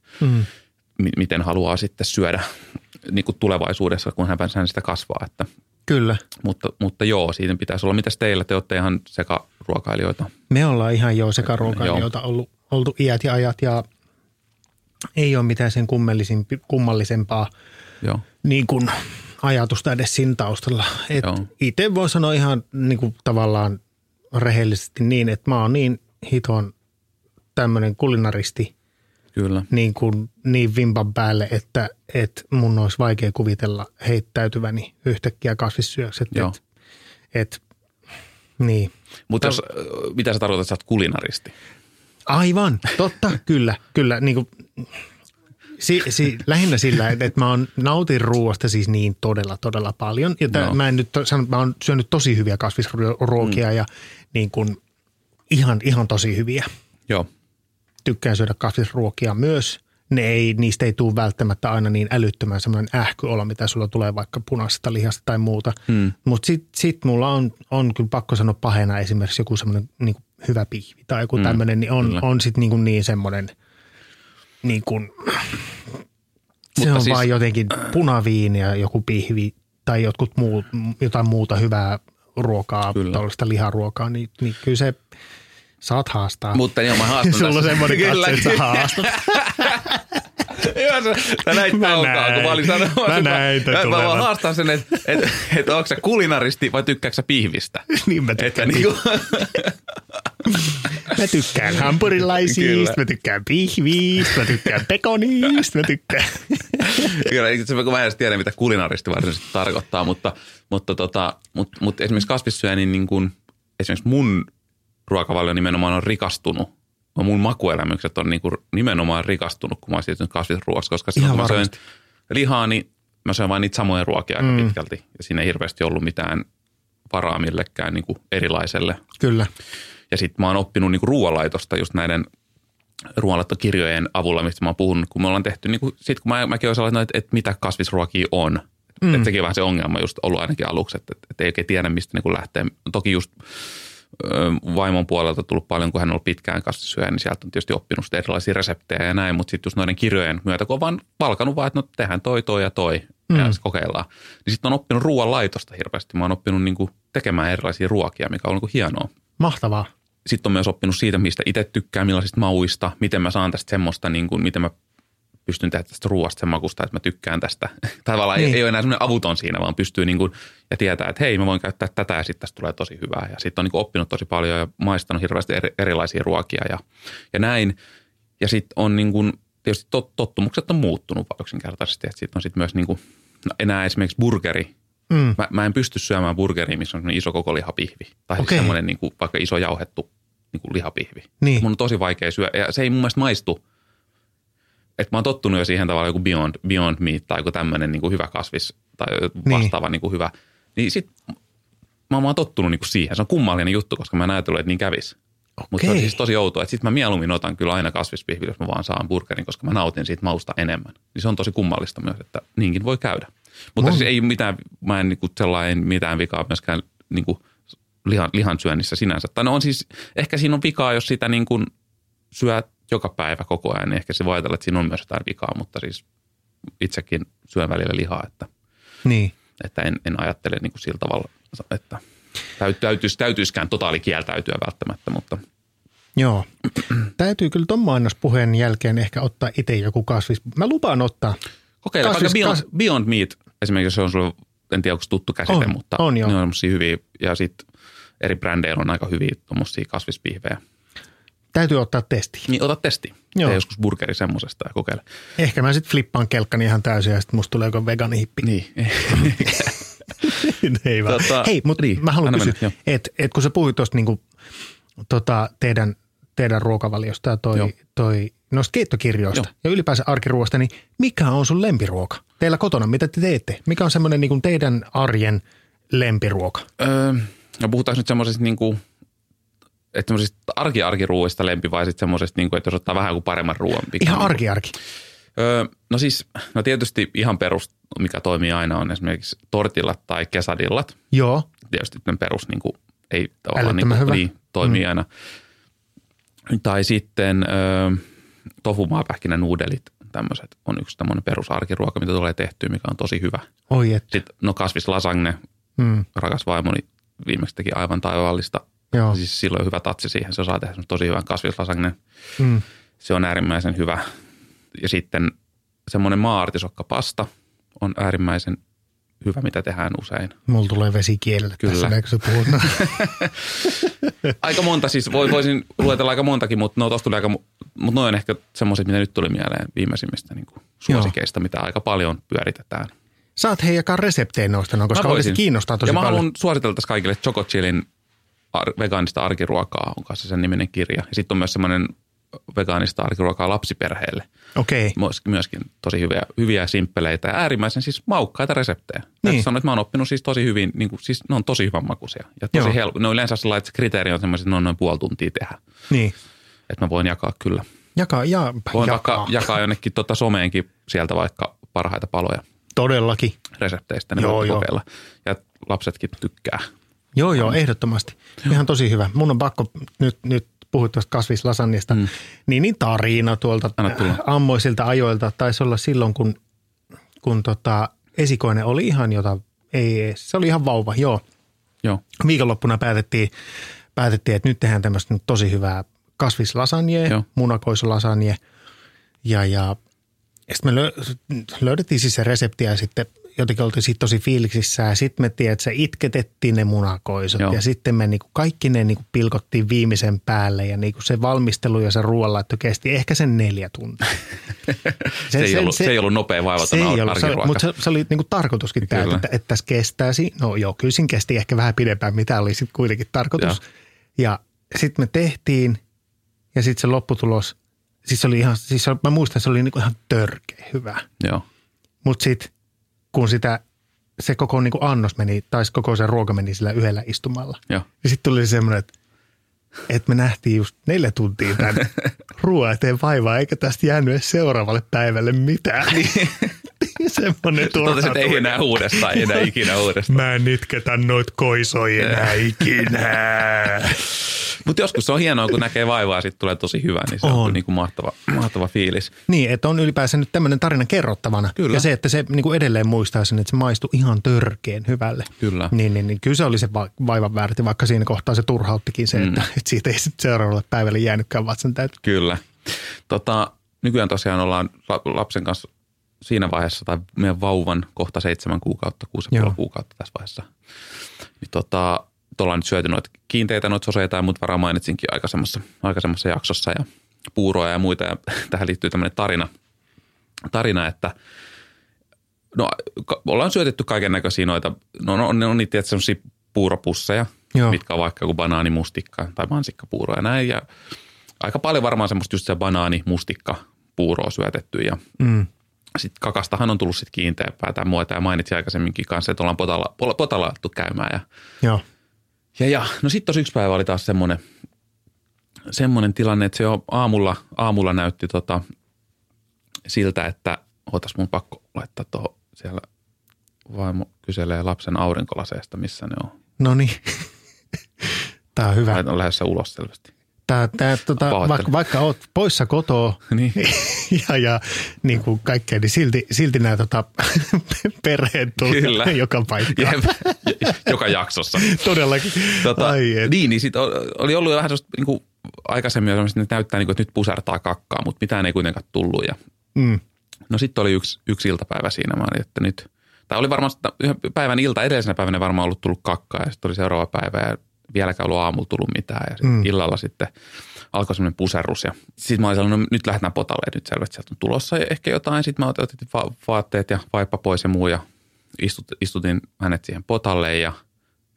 miten haluaa sitten syödä niin kuin tulevaisuudessa, kun hän sitä kasvaa. Että. Kyllä. Mutta siitä pitäisi olla. Mitäs teillä? Te olette ihan sekaruokailijoita. Me ollaan ihan sekaruokailijoita oltu iät ja ajat ja ei ole mitään sen kummallisempaa niin kuin ajatusta edes siinä taustalla. Itse voi sanoa ihan niin kuin tavallaan rehellisesti niin, että mä oon niin hiton tämmöinen kulinaristi niin vimpan päälle, että mun olisi vaikea kuvitella heittäytyväni yhtäkkiä kasvissyöksi. Niin. Mutta mitä sä tarkoitat, että sä oot kulinaristi? Aivan, totta, kyllä. Niin kuin, lähinnä sillä, että mä nautin ruoasta siis niin todella paljon. Ja mä en nyt sano, mä oon syönyt tosi hyviä kasvisruokia ja niin kuin ihan tosi hyviä. Joo. Tykkään syödä kasvisruokia myös. Niistä ei tule välttämättä aina niin älyttömän semmoinen ähkyolo, mitä sulla tulee vaikka punaisesta lihasta tai muuta. Mutta sit mulla on kyllä pakko sanoa pahena esimerkiksi joku semmoinen niin kuin hyvä pihvi tai joku tämmöinen, niin on sit niin kuin niin semmoinen niin kuin, se on siis, vaan jotenkin punaviini ja joku pihvi tai jotkut muut, jotain muuta hyvää ruokaa, tällaista liharuokaa, niin kyllä se saat haastaa. Mutta niin, mä haastan tässä. Sulla on semmoinen katse, että sä haastat. Sä näit kaukaa, kun mä olin sanonut. Mä vaan haastan sen, että onko sä kulinaristi vai tykkääkö sä pihvistä? Niin mä tykkään. Mä tykkään hampurilaisista, mä tykkään pihvistä, mä tykkään pekonista, mä tykkään. Kyllä, kun mä en edes tiedä, mitä kulinaristi varsinaisesti tarkoittaa, mutta esimerkiksi kasvissyöjä, niin esimerkiksi mun ruokavalio nimenomaan on rikastunut. Mun makuelämykset on niin kuin nimenomaan rikastunut, kun mä oon siirtynyt kasvisruoaksi, koska silloin kun mä söin lihaa, niin mä söin vain niitä samoja ruokia aika pitkälti. Ja siinä ei hirveästi ollut mitään varaa millekään niin kuin erilaiselle. Kyllä. Ja sitten mä oon oppinut niin kuin ruoanlaitosta just näiden ruoanlaittokirjojen avulla, mistä mä oon puhunut, kun me ollaan tehty, niin kuin, sit kun mäkin olisin laittanut, että mitä kasvisruokia on. Että sekin on vähän se ongelma just ollut ainakin aluksi, että ei oikein tiedä, mistä niin kuin lähtee. Toki just vaimon puolelta tullut paljon, kun hän on ollut pitkään kasvissyöjä, niin sieltä on tietysti oppinut erilaisia reseptejä ja näin, mutta sitten just noiden kirjojen myötä, kun on vaan valkanut vaan, että no tehdään toi ja se kokeillaan. Niin sitten on oppinut ruoanlaitosta hirveästi. Mä oon oppinut niinku tekemään erilaisia ruokia, mikä on niinku hienoa. Mahtavaa. Sitten on myös oppinut siitä, mistä itse tykkää, millaisista mauista, miten mä saan tästä semmoista, niin kuin, miten mä pystyn tehdä tästä ruoasta sen makusta, että mä tykkään tästä. Tavallaan niin. Ei ole enää semmoinen avuton siinä, vaan pystyy niin kuin, ja tietää, että hei, mä voin käyttää tätä ja sitten tästä tulee tosi hyvää. Ja sitten on niin kuin oppinut tosi paljon ja maistanut hirveästi erilaisia ruokia ja näin. Ja sitten on niin kuin, tietysti tottumukset on muuttunut yksinkertaisesti. Sitten on sitten myös niin kuin, no enää esimerkiksi burgeri. Mä en pysty syömään burgeria, missä on semmoinen iso koko lihapihvi. Tai siis semmoinen niin kuin, vaikka iso jauhettu niin kuin lihapihvi. Niin. Mun on tosi vaikea syödä ja se ei mun mielestä maistu. Että mä oon tottunut jo siihen tavalla joku Beyond Meat tai joku tämmöinen niin kuin hyvä kasvis tai vastaava niin kuin hyvä. Niin sit mä oon tottunut niin kuin siihen. Se on kummallinen juttu, koska mä en ajatellut, että niin kävisi. Mutta se on siis tosi outoa. Että sit mä mieluummin otan kyllä aina kasvispihville, jos mä vaan saan burgerin, koska mä nautin siitä mausta enemmän. Niin se on tosi kummallista myös, että niinkin voi käydä. Mutta siis ei mitään, mä en niin kuin sellainen mitään vikaa myöskään niin kuin lihansyönnissä sinänsä. Tai no on siis, ehkä siinä on vikaa, jos sitä niin kuin syö joka päivä koko ajan, niin ehkä se voi ajatella, että siinä on myös jotain vikaa, mutta siis itsekin syön välillä lihaa, että, niin. Että en ajattele niin kuin sillä tavalla, että täytyisikään totaalikieltäytyä välttämättä, mutta. Joo, täytyy kyllä ton mainospuheen jälkeen ehkä ottaa itse joku kasvis. Mä lupaan ottaa. Kokeile vaikka Beyond Meat, esimerkiksi se on sulle, en tiedä onko tuttu käsite, on, mutta on, ne on semmosia hyviä, ja sitten eri brändeillä on aika hyviä tommosia kasvispihvejä. Täytyy ottaa testi. Niin, ota testi. Tee joskus burgeri semmosesta ja kokeile. Ehkä mä sitten flippaan kelkkani ihan täysin ja sitten musta tulee joku veganihippi. Niin. Ei vaan. Hei, mutta niin, mä haluan kysyä, että et kun sä puhuit tuosta niinku, teidän ruokavaliosta ja toi noista keittokirjoista ja ylipäänsä arkiruoasta, niin mikä on sun lempiruoka teillä kotona? Mitä te teette? Mikä on semmoinen niinku teidän arjen lempiruoka? No puhutaan nyt semmoisesta niinku, että semmoisista arkiruuista lempi vai sitten semmoisesta, niin kuin, että jos ottaa vähän kuin paremman ruoan. Ihan arki. No siis, no tietysti ihan perus, mikä toimii aina on esimerkiksi tortillat tai quesadillat. Joo. Tietysti tämän perus niin kuin, ei tavallaan niin toimii aina. Tai sitten tofu-maapähkinänuudelit, tämmöiset on yksi tämmöinen perusarkiruoka, mitä tulee tehtyä, mikä on tosi hyvä. Oi et. Sitten no kasvislasagne, rakas vaimoni viimeksi teki aivan taivaallista. Joo. Siis silloin hyvä tatsi siihen. Se saa tehdä tosi hyvän kasvislasagnen. Se on äärimmäisen hyvä. Ja sitten semmoinen maa-artisokkapasta on äärimmäisen hyvä, mitä tehdään usein. Mulla tulee vesikielellä tässä näin, kun sä puhut. Aika monta siis. Voisin luetella aika montakin, mutta no, mutta on ehkä semmoiset, mitä nyt tuli mieleen viimeisimmistä niin kuin suosikeista, mitä aika paljon pyöritetään. Sä oot hei jakaa reseptejä noista, koska olisi kiinnostaa tosi paljon. Ja mä haluan suositella tässä kaikille Choco Chillin vegaanista arkiruokaa, onko se sen niminen kirja. Ja sitten on myös semmoinen vegaanista arkiruokaa lapsiperheelle. Okei. Myöskin tosi hyviä simppeleitä ja äärimmäisen siis maukkaita reseptejä. Niin. Täytyy sanoa, että mä oon oppinut siis tosi hyvin, niin kuin, siis ne on tosi hyvän makuisia. Ja tosi ne on yleensä sellainen, että kriteeri on semmoiset, että ne on noin puoli tuntia tehdä. Niin. Että mä voin jakaa kyllä. Voin jakaa jonnekin someenkin sieltä vaikka parhaita paloja. Todellakin. Resepteistä ne voi kokeilla. Ja lapsetkin tykkää. Joo, ehdottomasti. Ihan tosi hyvä. Mun on pakko nyt puhua tuosta kasvislasagnesta. Niin tarina tuolta ammoisilta ajoilta taisi olla silloin, kun esikoinen oli ihan jotain ei ees. Se oli ihan vauva, joo. Viikonloppuna päätettiin, että nyt tehdään tämmöistä nyt tosi hyvää kasvislasagnea, munakoislasagnea. Ja sitten me löydettiin siis se resepti ja sitten jotenkin oltiin siitä tosi fiiliksissä ja sitten me tiedät, että se itketettiin ne munakoisot ja sitten me niinku kaikki ne niinku pilkottiin viimeisen päälle ja niinku se valmistelu ja se ruoanlaitto kesti ehkä sen 4 tuntia. Se ei ollut nopea vaiva tämä arkiruoka. Mutta se oli niinku tarkoituskin tämä, että tässä kestäisi. No joo, kyllä siinä kesti ehkä vähän pidempään, mitä oli sitten kuitenkin tarkoitus. Ja sitten me tehtiin ja sitten se lopputulos, siis oli ihan, siis mä muistan, se oli niinku ihan törkeä hyvä. Joo. Mutta sitten kun se koko niin kuin annos meni, tai koko se ruoka meni sillä yhdellä istumalla. Joo. Ja sitten tuli semmoinen, että me nähtiin just 4 tuntia tämän ruoan eteen vaivaa, eikä tästä jäänyt seuraavalle päivälle mitään. Semmoinen turha. Totesin, ei enää uudestaan, ei enää ikinä uudestaan. Mä en itketä noita koisoja enää ikinä. Mutta joskus se on hienoa, kun näkee vaivaa ja sitten tulee tosi hyvä, niin se on niin kuin mahtava fiilis. Niin, että on ylipäänsä nyt tämmöinen tarina kerrottavana. Kyllä. Ja se, että se niin kuin edelleen muistaa sen, että se maistui ihan törkeen hyvälle. Kyllä. Niin kyllä se oli se vaivan väärti, vaikka siinä kohtaa se turhauttikin se, että siitä ei sitten seuraavalle päivälle jäänytkään vatsan täytyy. Kyllä. Nykyään tosiaan ollaan lapsen kanssa siinä vaiheessa, tai meidän vauvan kohta 6,5 kuukautta tässä vaiheessa, niin ollaan nyt syöty noita kiinteitä, noita soseita ja muut varmaan mainitsinkin aikaisemmassa jaksossa ja puuroja ja muita. Ja tähän liittyy tämmöinen tarina, että ollaan syötetty kaiken näköisiä noita, on niitä tietysti semmoisia puuropusseja, mitkä on vaikka joku banaanimustikka tai mansikkapuuro ja näin. Ja aika paljon varmaan semmoista just se banaanimustikkapuuroa syötetty ja sitten kakastahan on tullut sitten kiinteämpää tai muuta ja mainitsin aikaisemminkin kanssa, että ollaan potalla alettu käymään ja joo. No sitten tosi yksi päivä oli taas semmoinen tilanne, että se jo aamulla näytti siltä, että ootas mun pakko laittaa tuohon siellä vaimo kyselee lapsen aurinkolaseesta, missä ne on. No niin, tää on hyvä. On lähdössä ulos selvästi. Vaikka oot poissa kotoa niin. ja niin kuin kaikkea, niin silti nämä perheen tulee joka paikka. Joka jaksossa. Todellakin. Niin sit oli ollut vähän niin kuin aikaisemmin, että näyttää niin kuin, että nyt pusertaa kakkaa, mutta mitään ei kuitenkaan tullut. Ja no sitten oli yksi iltapäivä siinä, että nyt, tai oli varmaan yhden päivän ilta, edellisenä päivänä varmaan ollut tullut kakkaa ja sitten oli seuraava päivä ja vieläkään ollut aamulla tullut mitään ja sitten illalla sitten alkoi semmoinen puserrus ja sitten mä olin sellainen, nyt lähdetään potalle ja nyt selvästi sieltä on tulossa ehkä jotain. Sitten mä otin vaatteet ja vaippa pois ja muu ja istutin hänet siihen potalle ja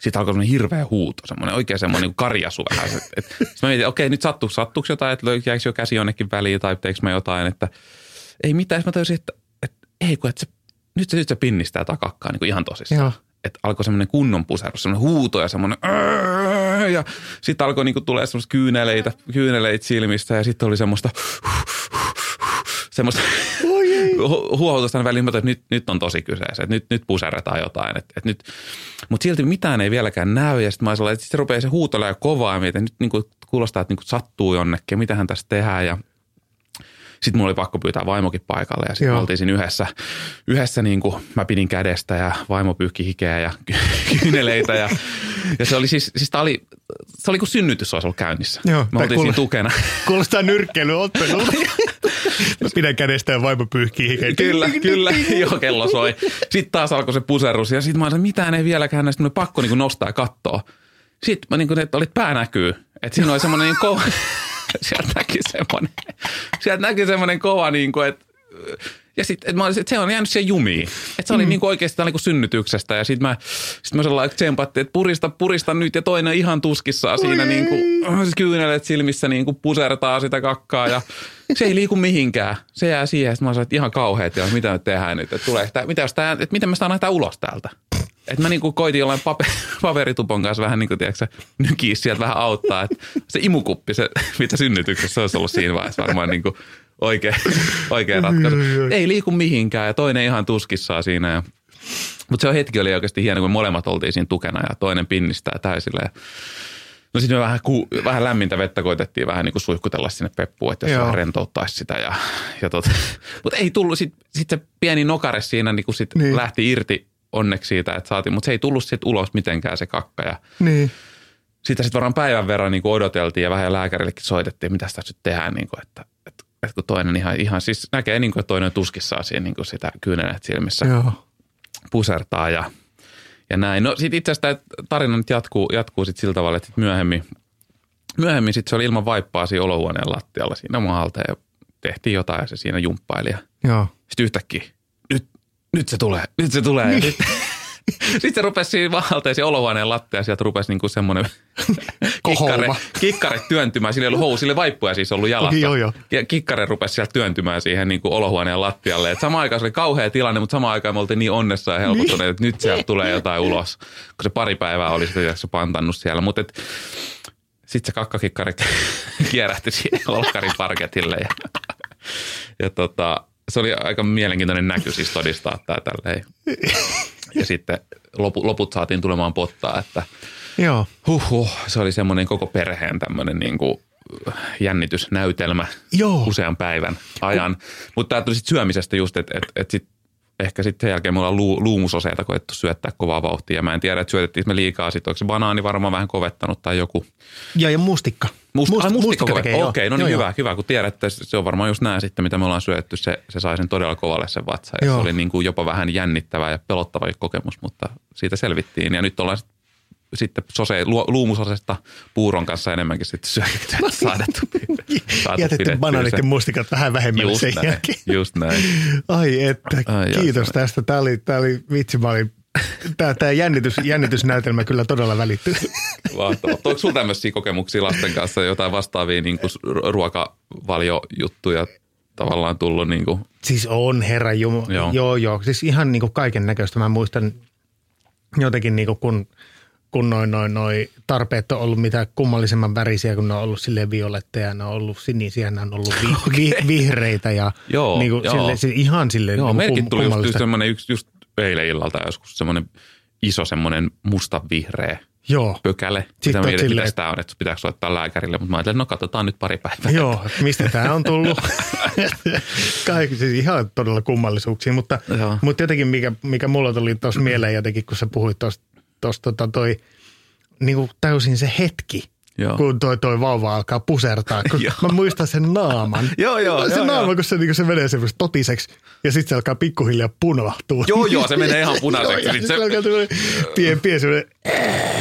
sitten alkoi semmoinen hirveä huuto, semmoinen oikein semmoinen niin karjasu vähän. Sitten mä mietin, okei nyt sattuuko jotain, että jäikö jo käsi jonnekin väliin tai teikö mä jotain, että ei mitään. Mä tajusin, että ei kun, että nyt se pinnistää tää kakkaa niin kuin ihan tosissaan. Joo. Että alkoi semmoinen kunnon puserus, semmoinen huuto ja semmoinen ja sitten alkoi niinku tulee semmoista kyyneleitä silmistä ja sitten oli semmoista huohotusta väliin, että nyt on tosi kyseessä, että nyt puseretaan jotain, että nyt, mutta silti mitään ei vieläkään näy ja sitten mä olin sellainen, että sitten rupeaa se huutolla ja kovaa ja nyt niinku kuulostaa, että niinku sattuu jonnekin, mitähän tässä tehdään ja sitten mulla oli pakko pyytää vaimokin paikalle ja sitten oltiin siinä yhdessä niin kuin mä pidin kädestä ja vaimo pyyhki hikeä ja kyyneleitä ja se oli siis se oli kuin synnytys olisi ollut käynnissä. Joo, mä oltiin siinä tukena. Kuulostaa nyrkkeilyottelulta. Mä pidän kädestä ja vaimo pyyhki hikeä. Kyllä, joo kello soi. Sitten taas alkoi se puserrus ja sitten mä olin, että mitään ei vieläkään näistä, mun oli pakko niin kuin nostaa ja katsoa. Sitten mä niin kuin, että pää näkyy, että siinä oli semmoinen niin kova. Sieltä näki semmoinen kova niinku, että ja sit että se on jäänyt siihen jumiin. Että se oli niinku oikeastaan niinku synnytyksestä ja sit mä sellainen tsempattiin, että purista nyt ja toinen ihan tuskissaan siinä niinku kyynelet silmissä niinku pusertaa sitä kakkaa ja se ei liiku mihinkään. Se jää siihen, että mä sanoin, että ihan kauheet ja mitä nyt tehdään nyt, että tulee miten mä saan näitä ulos täältä. Että mä niinku koitin jollain paperitupon kanssa vähän niinku tiedätkö nykiä sieltä vähän auttaa, että se imukuppi, se mitä synnytyksessä olisi ollut siinä vaiheessa varmaan niinku oikea ratkaisu. Ei liiku mihinkään ja toinen ihan tuskissaan siinä ja mutta se hetki oli oikeasti hieno, kun me molemmat oltiin siinä tukena ja toinen pinnistää täysillä ja no sitten me vähän lämmintä vettä koitettiin vähän niin kuin suihkutella sinne peppuun, että jos vähän rentouttaisi sitä. Mutta ei tullut, sitten se pieni nokare siinä niin kuin sit lähti irti onneksi siitä, että saatiin, mutta se ei tullut sitten ulos mitenkään se kakka. Ja niin. Sitä sitten varmaan päivän verran niin kuin odoteltiin ja vähän lääkärillekin soitettiin, mitä sitä nyt tehdään, niin kuin, että kun toinen ihan siis näkee, niin kuin, että toinen tuskissaan siinä niin kuin sitä kyynelet silmissä joo. pusertaa ja näin. No sitten itse asiassa tarina nyt jatkuu sitten sillä tavalla, että sit myöhemmin sitten se oli ilman vaippaa siinä olohuoneen lattialla siinä maalta ja tehtiin jotain ja se siinä jumppaili. Ja sitten yhtäkkiä, nyt se tulee. Niin. Sitten se rupesi siinä vahalteen se olohuoneen lattia ja sieltä rupesi niinku semmoinen kikkare työntymään. Siinä ei ollut housille vaippuja siis ollut jalassa. Joo. Ja kikkare rupesi sieltä työntymään siihen niinku olohuoneen lattialle. Et samaan aikaan se oli kauhea tilanne, mutta samaan aikaan me oltiin niin onnessa ja helpottuneet, että nyt sieltä tulee jotain ulos. Kun se pari päivää oli sitä se pantannut siellä. Mutta sitten se kakkakikkare kierähti siihen olkarin parketille. Se oli aika mielenkiintoinen näky siis todistaa tämä tälleen. Ja sitten loput saatiin tulemaan pottaa, että joo. Se oli semmoinen koko perheen tämmöinen niin kuin jännitysnäytelmä joo. usean päivän ajan. Mutta tämä tuli sitten syömisestä just, että sitten ehkä sitten sen jälkeen me ollaan luumusoseita koettu syöttää kovaa vauhtia. Ja mä en tiedä, että syötettiin me liikaa sitten. Onko se banaani varmaan vähän kovettanut tai joku? Ja mustikka. Mustikka tekee, okei, no niin joo, hyvä, kun tiedät, että se on varmaan just näin sitten, mitä me ollaan syötty. Se sai sen todella kovalle sen vatsa. Ja se oli niin kuin jopa vähän jännittävä ja pelottava kokemus, mutta siitä selvittiin. Ja nyt ollaan sitten luumusosesta puuron kanssa enemmänkin sitten syötetty, että saadettu jätetty banaalit ja mustikat vähän vähemmän just sen näin, jälkeen. Just näin. Ai että, kiitos tästä. Tämä oli vitsi, tämä jännitysnäytelmä kyllä todella välittyy. Vahtavaa. Onko sinulla tämmöisiä kokemuksia lasten kanssa, jotain vastaavia niin kuin ruokavaliojuttuja tavallaan tullut? Niin kuin? Siis on, herranjumala. Joo. Siis ihan niin kuin kaiken näköistä. Mä muistan jotenkin niin kuin kun noi tarpeet on ollut mitä kummallisemman värisiä, kun ne on ollut silleen violetteja, ne on ollut sinisiä, ne on ollut vihreitä ja niinku sille ihan silleen kummallista. Merkit tuli just semmoinen just eilen illalta joskus semmoinen iso semmoinen musta-vihreä pökäle. Sitten mitä mitäs tää on, että pitääkö soittaa lääkärille, mutta mä ajattelin, no katsotaan nyt pari päivää. Joo, mistä tää on tullut. Kaikki siis ihan todella kummallisuuksia, mutta jotenkin mikä mulla tuli tuossa mieleen jotenkin, kun sä puhuit tuosta toi niinku täysin se hetki, joo. kun toi vauva alkaa pusertaa. Kun mä muistan sen naaman. Naaman, kun se menee semmoisesti totiseksi ja sitten se alkaa pikkuhiljaa punahtua. Joo, se menee ihan punaiseksi. Joo, se alkaa pien semmoinen.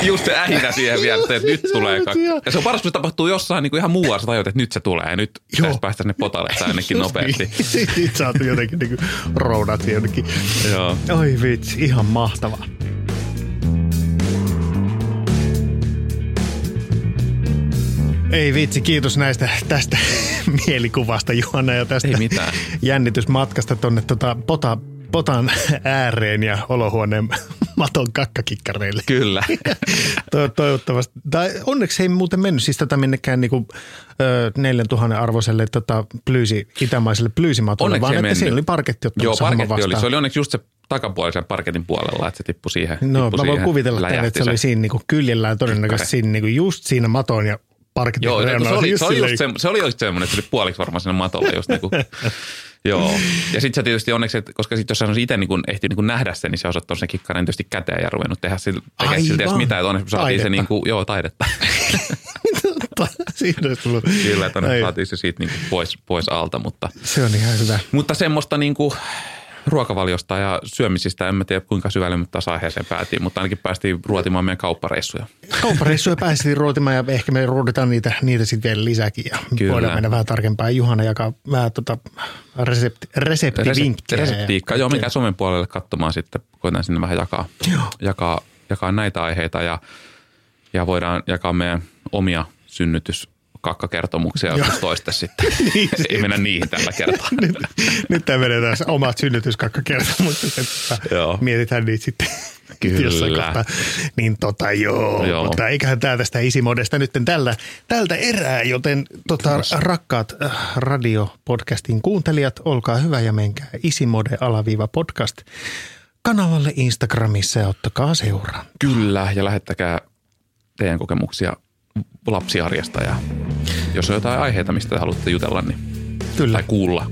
Just se ähinä siihen vielä, että nyt tulee kakka. Ja se on paras, kun se tapahtuu jossain niin kuin ihan muualla, sä tajut, että nyt se tulee ja nyt pitäisi päästä ne potaleet ainakin nopeasti. Sitten sä oot jotenkin niin kuin rounat jonnekin. Joo. Oi vitsi, ihan mahtavaa. Ei vitsi, kiitos tästä mielikuvasta, Juhana, ja tästä jännitysmatkasta tuonne potan ääreen ja olohuoneen maton kakkakikkareille. Kyllä. Toivottavasti. Tai onneksi ei muuten mennyt siis tätä minnekään niinku 4000 arvoiselle itämaiselle plyysimatolle, onneksi vaan että siinä oli parketti ottamassa homma vastaan. Joo, parketti oli. Se oli onneksi just se takapuolisen parketin puolella, että se tippui siihen. No mä voin kuvitella tämän, että se oli siinä niinku kyljellään todennäköisesti siinä, niinku just siinä maton ja parketin. Joo, se oli just semmoinen, että se oli puoliksi varmaan siinä matolla just niinku. Joo. Ja sit sä tietysti onneksi, koska sit jos sä itse niinku ehti niinku nähdä sen, niin sä osaat sen kikkaren tietysti käteen ja ruvennut tehdä siltä edes mitään, että onneksi saatiin se niinku, taidetta. Siinä olisi tullut. Kyllä, että onneksi saatiin se siitä niinku pois alta, mutta. Se on ihan hyvä. Mutta semmoista niinku ruokavaliosta ja syömisistä, en mä tiedä kuinka syvälle me taas aiheeseen päätiin, mutta ainakin päästiin ruotimaan meidän kauppareissuja. Kauppareissuja päästiin ruotimaan ja ehkä me ruoditaan niitä sitten vielä lisääkin ja kyllä. Voidaan mennä vähän tarkempaan. Juhana jakaa vähän reseptivinkkejä. Reseptiikkaa, mikä somen puolelle katsomaan sitten, koetaan sinne vähän jakaa näitä aiheita ja voidaan jakaa meidän omia synnytyskakkakertomuksia joskus toista sitten. Niin, ei mennä niihin tällä kertaa. Nyt tämä menee taas omat synnytyskakkakertomukset. Mietitään niitä sitten. Kyllä. Jossain kohtaa. Niin joo. Mutta eiköhän tää tästä Isimodesta nyt tältä erää, joten rakkaat radiopodcastin kuuntelijat, olkaa hyvä ja menkää Isimode_podcast kanavalle Instagramissa ja ottakaa seuraa. Kyllä, ja lähettäkää teidän kokemuksia lapsiarjesta ja jos on jotain aiheita, mistä haluatte jutella, niin kyllä. Tai kuulla,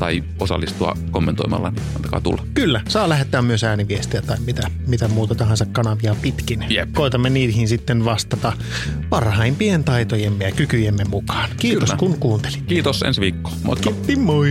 tai osallistua kommentoimalla, niin antakaa tulla. Kyllä, saa lähettää myös ääniviestiä tai mitä muuta tahansa kanavia pitkin. Jep. Koitamme niihin sitten vastata parhaimpien taitojemme ja kykyjemme mukaan. Kiitos kyllä, kun kuuntelit. Kiitos, ensi viikko. Moikka. Kiitti, moi.